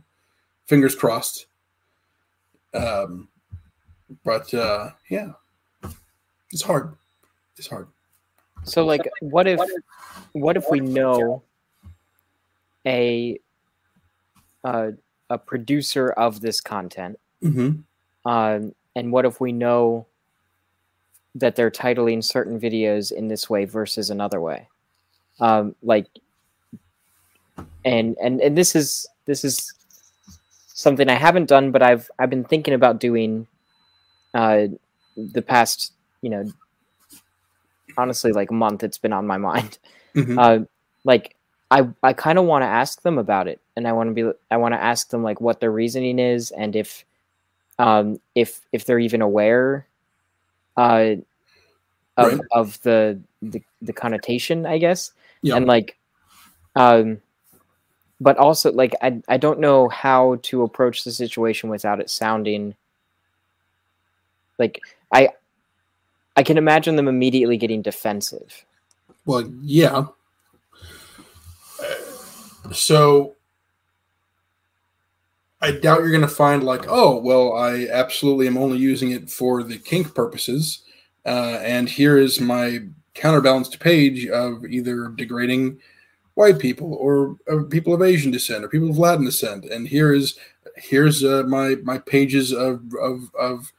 fingers crossed. Um, but, uh, yeah, it's hard. It's hard. So like, what if, what if we know a, uh, a producer of this content? Mm-hmm. Um, and what if we know that they're titling certain videos in this way versus another way? Um, like, and, and, and this is, this is something I haven't done, but I've, I've been thinking about doing, uh, the past, you know, honestly, like a month, it's been on my mind. Mm-hmm. Uh, like I, I kind of want to ask them about it, and I want to be, I want to ask them like what their reasoning is, and if, um, if if they're even aware, uh, of, right. of the, the the connotation, I guess, yeah. and like, um, but also like I I don't know how to approach the situation without it sounding like I. I can imagine them immediately getting defensive. Well, yeah. So I doubt you're going to find like, oh, well, I absolutely am only using it for the kink purposes. Uh, and here is my counterbalanced page of either degrading white people or uh, people of Asian descent or people of Latin descent. And here is, here's uh, my, my pages of, of, of,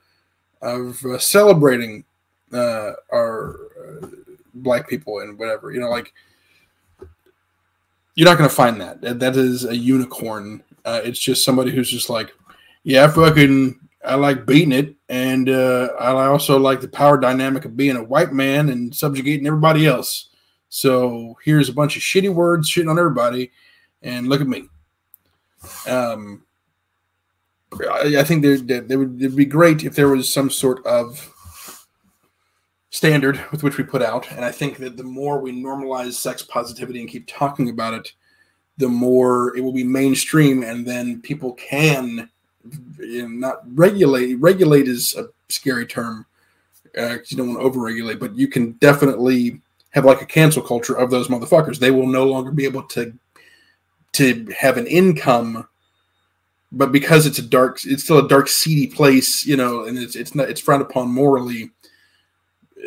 of uh, celebrating Uh, are uh, black people and whatever, you know, like you're not going to find that. That is a unicorn. Uh, it's just somebody who's just like, yeah, I fucking, I like beating it. And uh, I also like the power dynamic of being a white man and subjugating everybody else. So here's a bunch of shitty words shitting on everybody. And look at me. Um, I, I think there, there would it'd be great if there was some sort of standard with which we put out. And I think that the more we normalize sex positivity and keep talking about it, the more it will be mainstream. And then people can you know, not regulate. Regulate is a scary term. Uh, 'cause you don't want to overregulate, but you can definitely have like a cancel culture of those motherfuckers. They will no longer be able to, to have an income, but because it's a dark, it's still a dark, seedy place, you know, and it's, it's not, it's frowned upon morally.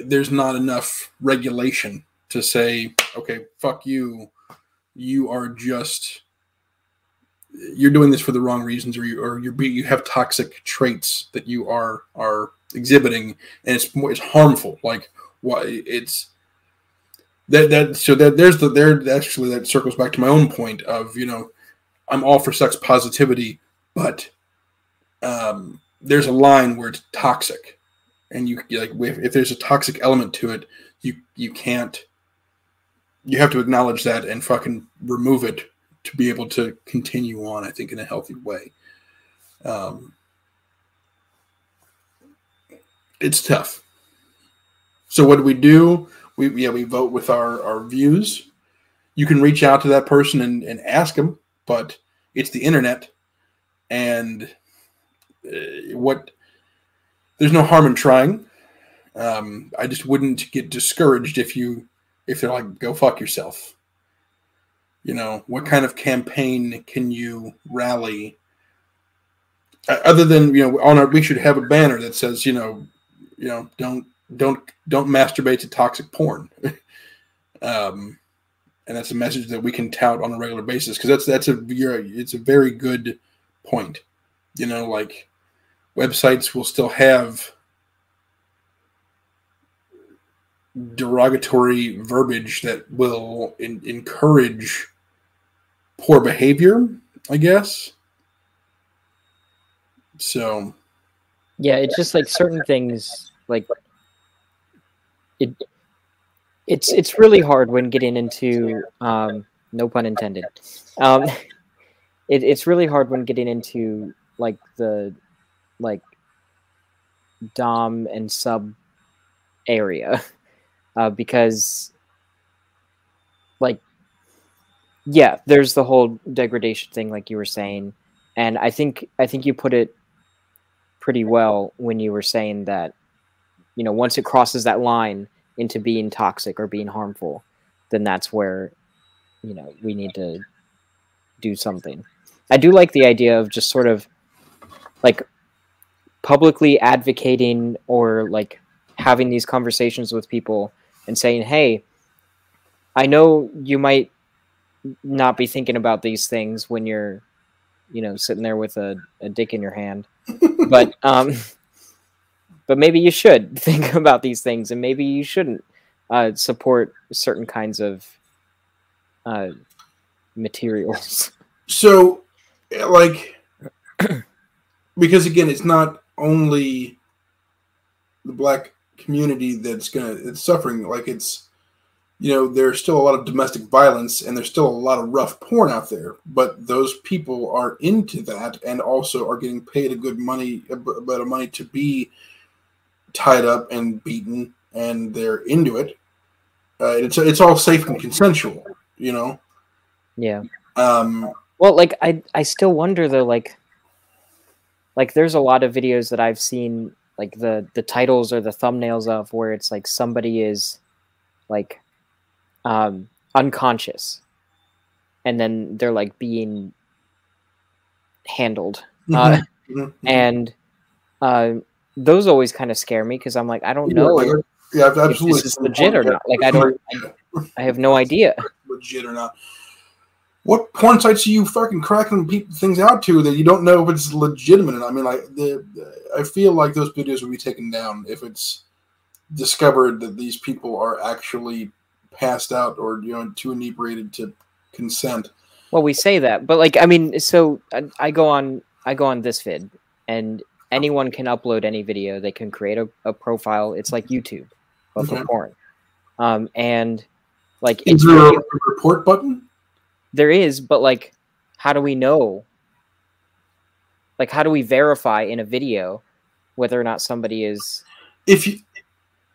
There's not enough regulation to say, okay, fuck you. You are just, you're doing this for the wrong reasons, or you, or you're be, you have toxic traits that you are, are exhibiting, and it's more, it's harmful. Like why it's that, that, so that there's the, there actually that circles back to my own point of, you know, I'm all for sex positivity, but um, there's a line where it's toxic. And you like if, if there's a toxic element to it, you you can't. You have to acknowledge that and fucking remove it to be able to continue on. I think in a healthy way. Um, it's tough. So what do we do? We yeah we vote with our, our views. You can reach out to that person and, and ask them, but it's the internet, and uh, what. There's no harm in trying. Um, I just wouldn't get discouraged if you, if they're like, go fuck yourself. You know, what kind of campaign can you rally? Other than, you know, on our, we should have a banner that says, you know, you know, don't, don't, don't masturbate to toxic porn. um, and that's a message that we can tout on a regular basis. 'Cause that's, that's a, you're, it's a very good point. You know, like, websites will still have derogatory verbiage that will in- encourage poor behavior, I guess. So Yeah, it's just like certain things, like it. It's it's really hard when getting into um, no pun intended. Um, it it's really hard when getting into like the like dom and sub area uh, because like yeah, there's the whole degradation thing, like you were saying, and I think I think you put it pretty well when you were saying that, you know, once it crosses that line into being toxic or being harmful, then that's where, you know, we need to do something. I do like the idea of just sort of like publicly advocating or like having these conversations with people and saying, hey, I know you might not be thinking about these things when you're, you know, sitting there with a, a dick in your hand, but um but maybe you should think about these things, and maybe you shouldn't uh support certain kinds of uh materials. So like because again, it's not only the black community that's gonna it's suffering, like it's, you know, there's still a lot of domestic violence and there's still a lot of rough porn out there, but those people are into that and also are getting paid a good money, a bit of money to be tied up and beaten, and they're into it. Uh, it's it's all safe and consensual, you know? Yeah. Um, well, like, I, I still wonder, though, like, like there's a lot of videos that I've seen, like, the, the titles or the thumbnails of where it's, like, somebody is, like... Um, unconscious, and then they're like being handled, uh, mm-hmm. Mm-hmm. and uh, those always kind of scare me because I'm like, I don't you know, know like, yeah, if absolutely. This is legit or not. Like I don't, I, I have no idea. Legit or not? What porn sites are you fucking cracking people, things out to that you don't know if it's legitimate? And I mean, like, the, I feel like those videos would be taken down if it's discovered that these people are actually passed out or, you know, too inebriated to consent. Well, we say that, but like, I mean, so I, I go on, I go on this vid, and anyone can upload any video. They can create a, a profile. It's like YouTube, but for okay. porn. Um, and like, is it's there really, a report button? There is, but like, how do we know? Like, how do we verify in a video whether or not somebody is? If you.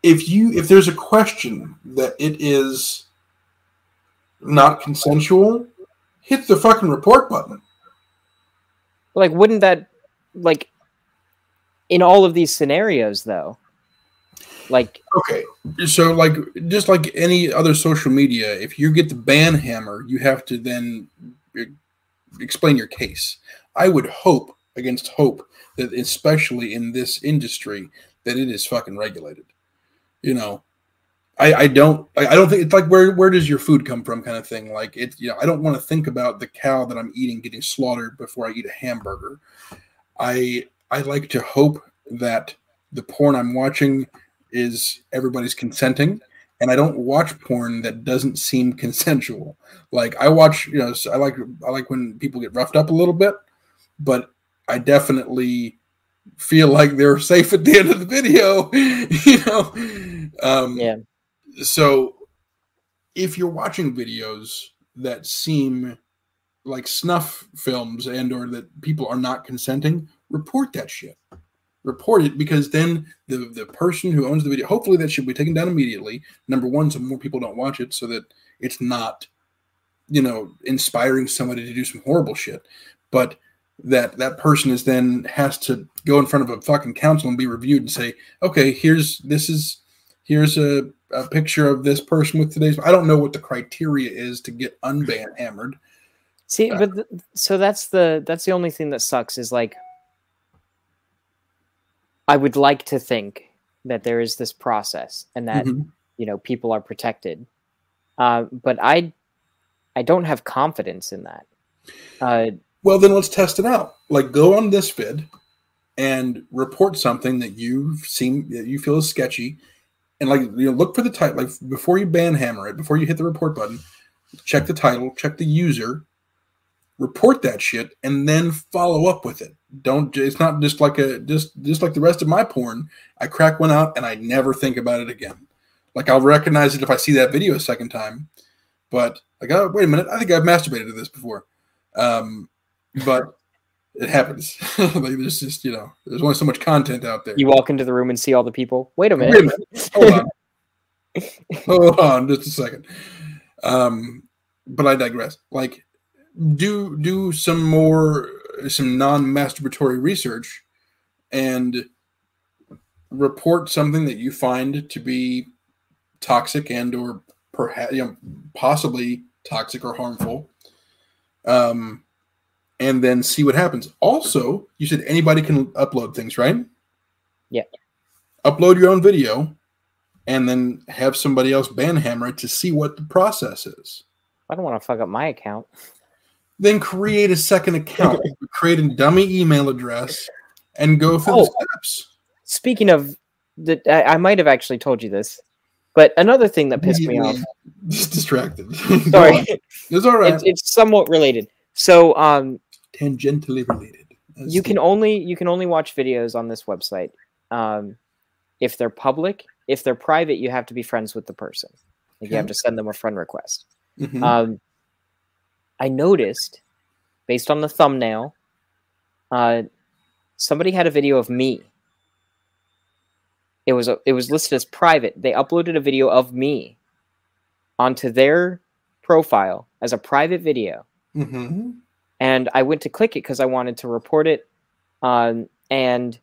If you if there's a question that it is not consensual, hit the fucking report button. Like, wouldn't that, like, in all of these scenarios, though? Like, okay, so like just like any other social media, if you get the ban hammer, you have to then explain your case. I would hope against hope that, especially in this industry, that it is fucking regulated. You know, I, I don't I, I don't think it's like where where does your food come from kind of thing. Like, it, you know, I don't want to think about the cow that I'm eating getting slaughtered before I eat a hamburger. I I like to hope that the porn I'm watching is everybody's consenting, and I don't watch porn that doesn't seem consensual. Like, I watch, you know, I like I like when people get roughed up a little bit, but I definitely feel like they're safe at the end of the video, you know? Um, yeah. So if you're watching videos that seem like snuff films and, or that people are not consenting, report that shit, report it. Because then the, the person who owns the video, hopefully that should be taken down immediately. Number one, so more people don't watch it, so that it's not, you know, inspiring somebody to do some horrible shit. But that that person is then has to go in front of a fucking council and be reviewed and say, okay, here's, this is, here's a, a picture of this person with today's, I don't know what the criteria is to get unban hammered. See, uh, but the, so that's the, that's the only thing that sucks is like, I would like to think that there is this process and that, mm-hmm. you know, people are protected. Uh, but I, I don't have confidence in that. Uh, Well, then let's test it out. Like, go on this vid and report something that you've seen that you feel is sketchy, and like, you know, look for the title. Like, before you ban hammer it, before you hit the report button, check the title, check the user, report that shit and then follow up with it. Don't, it's not just like a, just, just like the rest of my porn. I crack one out and I never think about it again. Like, I'll recognize it if I see that video a second time, but like, oh, wait a minute, I think I've masturbated to this before. Um, but it happens. Like, there's just, you know, there's only so much content out there. You walk into the room and see all the people. Wait a minute. Wait a minute. Hold on. Hold on just a second. Um, but I digress. Like, do, do some more, some non-masturbatory research and report something that you find to be toxic and or perhaps, you know, possibly toxic or harmful, um, and then see what happens. Also, you said anybody can upload things, right? Yeah. Upload your own video and then have somebody else banhammer it to see what the process is. I don't want to fuck up my account. Then create a second account, create a dummy email address, and go through oh, the steps. Speaking of, the, I, I might have actually told you this, but another thing that pissed yeah, me yeah. off. Just distracted. Sorry. It's all right. It's, it's somewhat related. So, um, tangentially related. That's you can the... only you can only watch videos on this website um, if they're public. If they're private, you have to be friends with the person. Like, okay. You have to send them a friend request. Mm-hmm. Um, I noticed, based on the thumbnail, uh, somebody had a video of me. It was a, it was listed as private. They uploaded a video of me onto their profile as a private video. Mm-hmm. And I went to click it because I wanted to report it. Um, and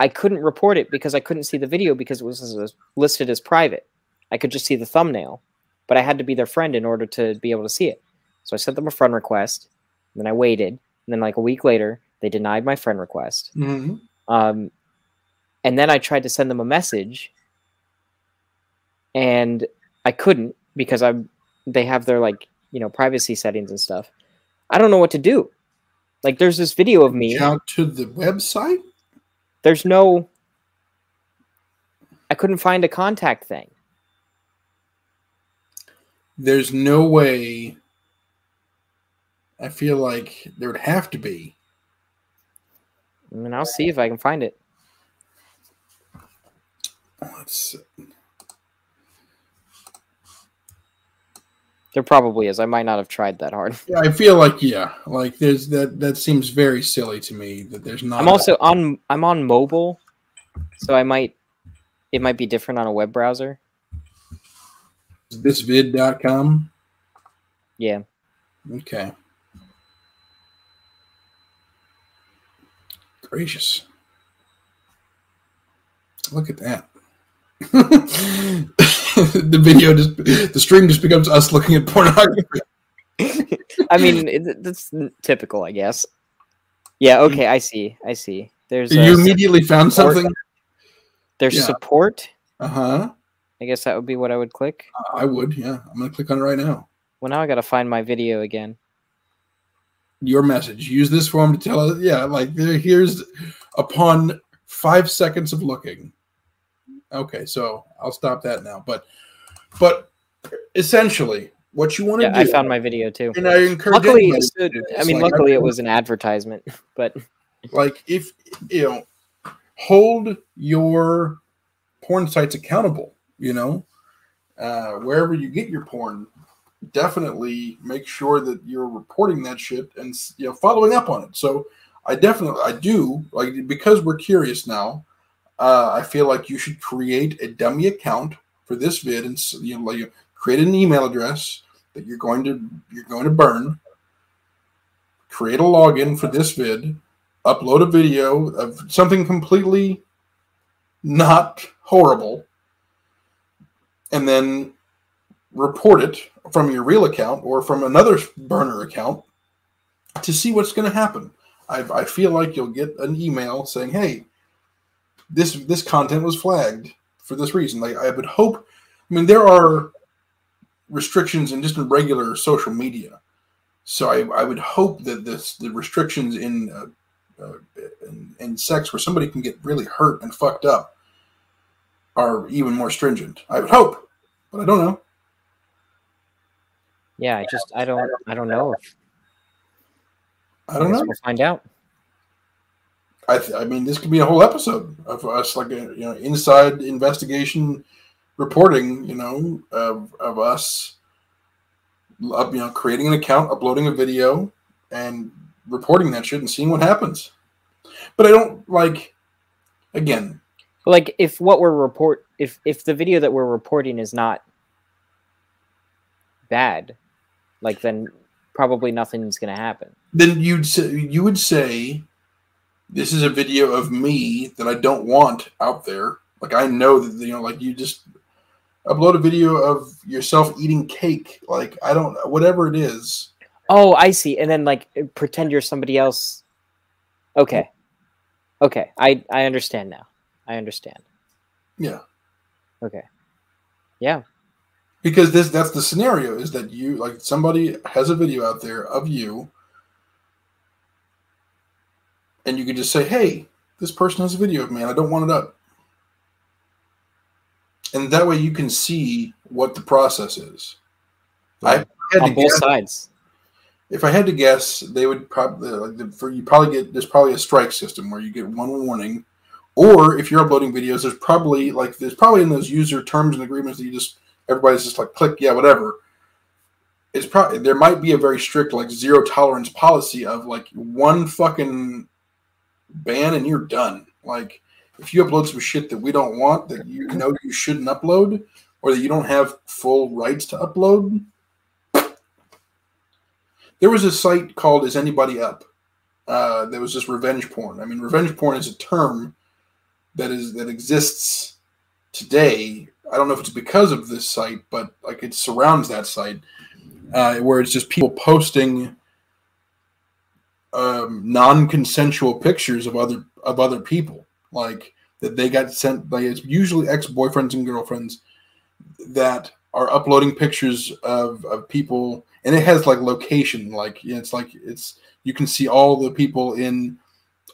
I couldn't report it because I couldn't see the video because it was, was listed as private. I could just see the thumbnail, but I had to be their friend in order to be able to see it. So I sent them a friend request, and then I waited, and then like a week later, they denied my friend request. Mm-hmm. Um, and then I tried to send them a message, and I couldn't because I'm. They have their like you know privacy settings and stuff. I don't know what to do. Like, there's this video of me. Out to the website. There's no. I couldn't find a contact thing. There's no way. I feel like there would have to be. I mean, I'll see if I can find it. Let's see. There probably is. I might not have tried that hard. Yeah, I feel like yeah, like there's that. That seems very silly to me that there's not. I'm also on. I'm on mobile, so I might. It might be different on a web browser. this vid dot com. Yeah. Okay. Gracious. Look at that. The video just, the stream just becomes us looking at pornography. I mean, it, that's typical, I guess. Yeah, okay, I see. I see. There's You immediately found support. Something? There's yeah. support. Uh-huh. I guess that would be what I would click. Uh, I would, yeah. I'm going to click on it right now. Well, now I got to find my video again. Your message. Use this form to tell us. Yeah, like there, here's upon five seconds of looking. Okay, so I'll stop that now. But, but essentially, what you want to yeah, do. I found my video too. And I encourage. Luckily, it stood, I mean, like, luckily I it was an advertisement. But like, if you know, hold your porn sites accountable. You know, uh, wherever you get your porn. Definitely make sure that you're reporting that shit and you know following up on it. So I definitely I do like because we're curious now. Uh, I feel like you should create a dummy account for this vid and you know like create an email address that you're going to you're going to burn. Create a login for this vid. Upload a video of something completely not horrible, and then. Report it from your real account or from another burner account to see what's going to happen. I, I feel like you'll get an email saying, hey, this this content was flagged for this reason. Like I would hope, I mean, there are restrictions in just in regular social media. So I, I would hope that this the restrictions in, uh, uh, in, in sex where somebody can get really hurt and fucked up are even more stringent. I would hope, but I don't know. Yeah, I just I don't I don't know. I don't I know. We'll find out. I th- I mean, this could be a whole episode of us, like a, you know, inside investigation reporting, you know, of of us, you know, creating an account, uploading a video, and reporting that shit and seeing what happens. But I don't like, again, like if what we're report if if the video that we're reporting is not bad, like then probably nothing's going to happen. Then you'd say, you would say, this is a video of me that I don't want out there. Like, I know that, you know, like, you just upload a video of yourself eating cake. Like, I don't, whatever it is. Oh, I see. And then, like, pretend you're somebody else. Okay. Okay. I, I understand now. I understand. Yeah. Okay. Yeah. Because this that's the scenario, is that you, like, somebody has a video out there of you. And you can just say, hey, this person has a video of me and I don't want it up. And that way you can see what the process is. Yeah. I had on to both guess, sides. If I had to guess, they would probably, like, for, you probably get, there's probably a strike system where you get one warning. Or if you're uploading videos, there's probably, like, there's probably in those user terms and agreements that you just, everybody's just like, click, yeah, whatever. It's probably, there might be a very strict, like, zero tolerance policy of, like, one fucking ban and you're done. Like, if you upload some shit that we don't want, that you know you shouldn't upload, or that you don't have full rights to upload. There was a site called Is Anybody Up? Uh, that was just revenge porn. I mean, revenge porn is a term that is that exists today. I don't know if it's because of this site, but, like, it surrounds that site, uh, where it's just people posting Um, non-consensual pictures of other of other people, like that they got sent. Like, it's usually ex-boyfriends and girlfriends that are uploading pictures of, of people, and it has, like, location. Like, it's like it's you can see all the people in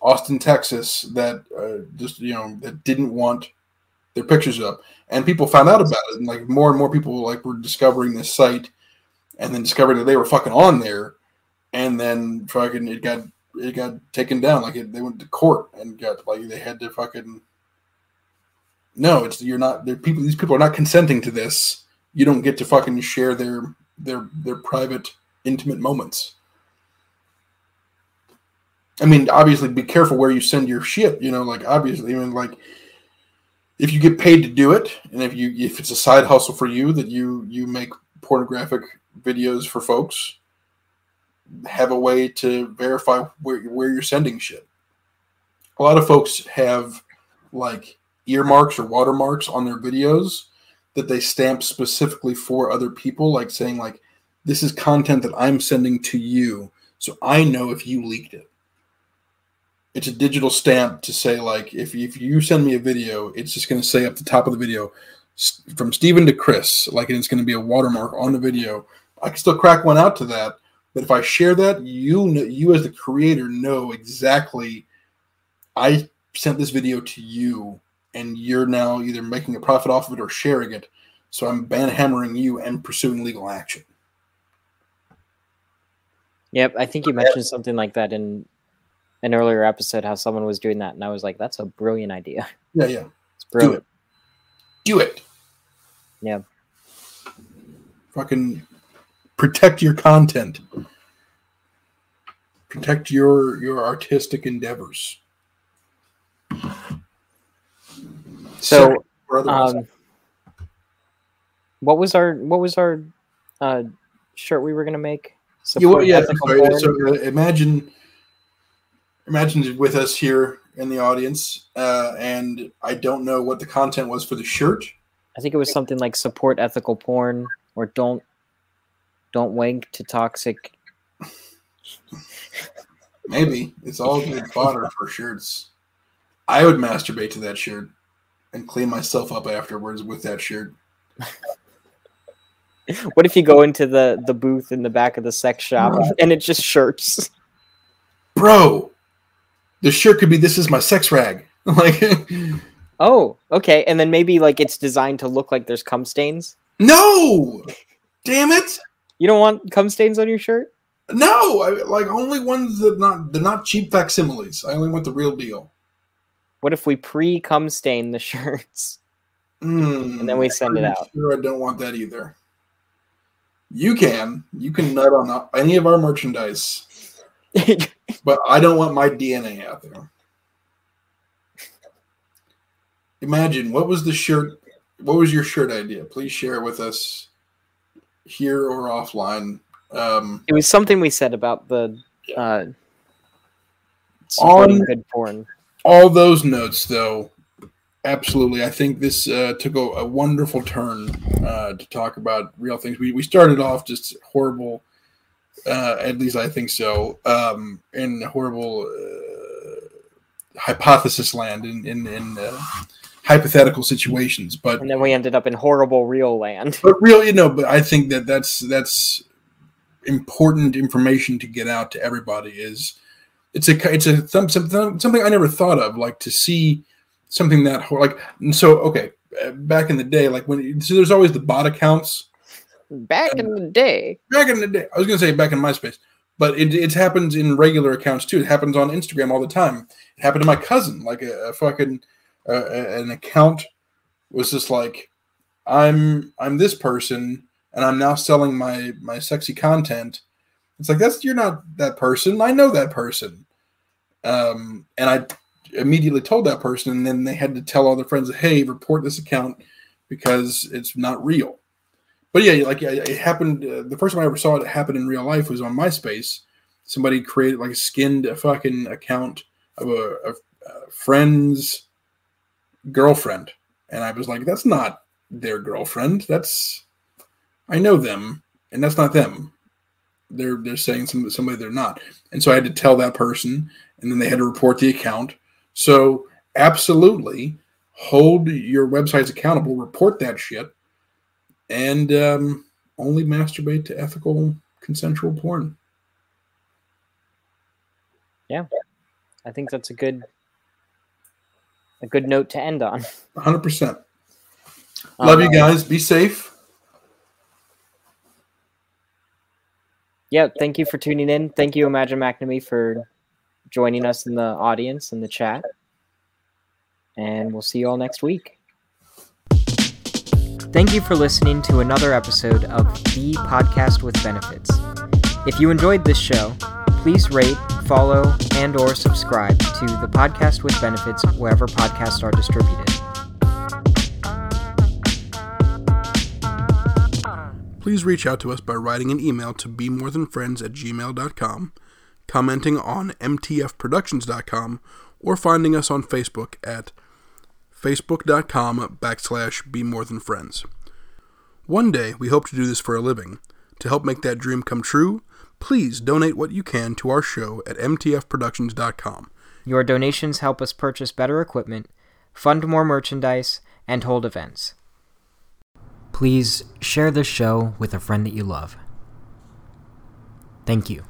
Austin, Texas that uh, just you know that didn't want their pictures up, and people found out about it, and, like, more and more people, like, were discovering this site, and then discovered that they were fucking on there. And then fucking it got it got taken down. Like it, they went to court and got like they had to fucking no. It's you're not they're people. These people are not consenting to this. You don't get to fucking share their their their private intimate moments. I mean, obviously, be careful where you send your shit. You know, like obviously, I mean, like if you get paid to do it, and if you if it's a side hustle for you that you you make pornographic videos for folks. Have a way to verify where where you're sending shit. A lot of folks have like earmarks or watermarks on their videos that they stamp specifically for other people, like saying like, this is content that I'm sending to you, so I know if you leaked it. It's a digital stamp to say like, if, if you send me a video, it's just going to say up the top of the video, from Steven to Chris, like, and it's going to be a watermark on the video. I can still crack one out to that. But if I share that, you know, you as the creator know exactly I sent this video to you, and you're now either making a profit off of it or sharing it. So I'm banhammering you and pursuing legal action. Yep, I think you mentioned something like that in an earlier episode, how someone was doing that, and I was like, that's a brilliant idea. Yeah, yeah. It's brilliant. Do it. Do it. Yeah. Fucking... Protect your content. Protect your your artistic endeavors. So, um, what was our what was our uh, shirt we were gonna make? Yeah, well, yeah sorry, so imagine imagine with us here in the audience, uh, and I don't know what the content was for the shirt. I think it was something like support ethical porn or don't. Don't wink to toxic. Maybe. It's all good fodder for shirts. I would masturbate to that shirt and clean myself up afterwards with that shirt. What if you go into the, the booth in the back of the sex shop right. and it's just shirts? Bro, the shirt could be, this is my sex rag. Like, oh, okay. And then maybe like it's designed to look like there's cum stains? No! Damn it! You don't want cum stains on your shirt? No, I, like only ones that not they're not cheap facsimiles. I only want the real deal. What if we pre-cum stain the shirts mm, and then we send I'm it out? Sure, I don't want that either. You can, you can nut on any of our merchandise, but I don't want my D N A out there. Imagine what was the shirt? What was your shirt idea? Please share it with us here or offline. Um, it was something we said about the uh, supporting good porn. All those notes, though, absolutely. I think this uh, took a, a wonderful turn uh, to talk about real things. We we started off just horrible, uh, at least I think so, um, in horrible uh, hypothesis land in in, in uh, hypothetical situations, but and then we ended up in horrible real land. But real, you know. But I think that that's that's. important information to get out to everybody is it's a it's a thumb, something something I never thought of, like to see something that like so okay back in the day, like when so there's always the bot accounts back in the day back in the day I was gonna say back in MySpace, but it it happens in regular accounts too. It happens on Instagram all the time. It happened to my cousin, like a, a fucking uh, an account was just like I'm I'm this person and I'm now selling my, my sexy content. It's like, that's, you're not that person. I know that person. Um, and I immediately told that person, and then they had to tell all their friends, hey, report this account because it's not real. But yeah, like it happened. Uh, the first time I ever saw it happen in real life was on MySpace. Somebody created like skinned a fucking account of a, a, a friend's girlfriend. And I was like, that's not their girlfriend. That's, I know them, and that's not them. They're they're saying some, somebody they're not. And so I had to tell that person, and then they had to report the account. So absolutely hold your websites accountable, report that shit, and um, only masturbate to ethical, consensual porn. Yeah, I think that's a good a good note to end on. one hundred percent. Love um, you guys. Be safe. Yeah, thank you for tuning in. Thank you, Imagine McNamee, for joining us in the audience, in the chat. And we'll see you all next week. Thank you for listening to another episode of The Podcast with Benefits. If you enjoyed this show, please rate, follow, and or subscribe to The Podcast with Benefits wherever podcasts are distributed. Please reach out to us by writing an email to be more than friends at gmail dot com, commenting on m t f productions dot com, or finding us on Facebook at facebook dot com backslash bemorethanfriends. One day, we hope to do this for a living. To help make that dream come true, please donate what you can to our show at m t f productions dot com. Your donations help us purchase better equipment, fund more merchandise, and hold events. Please share this show with a friend that you love. Thank you.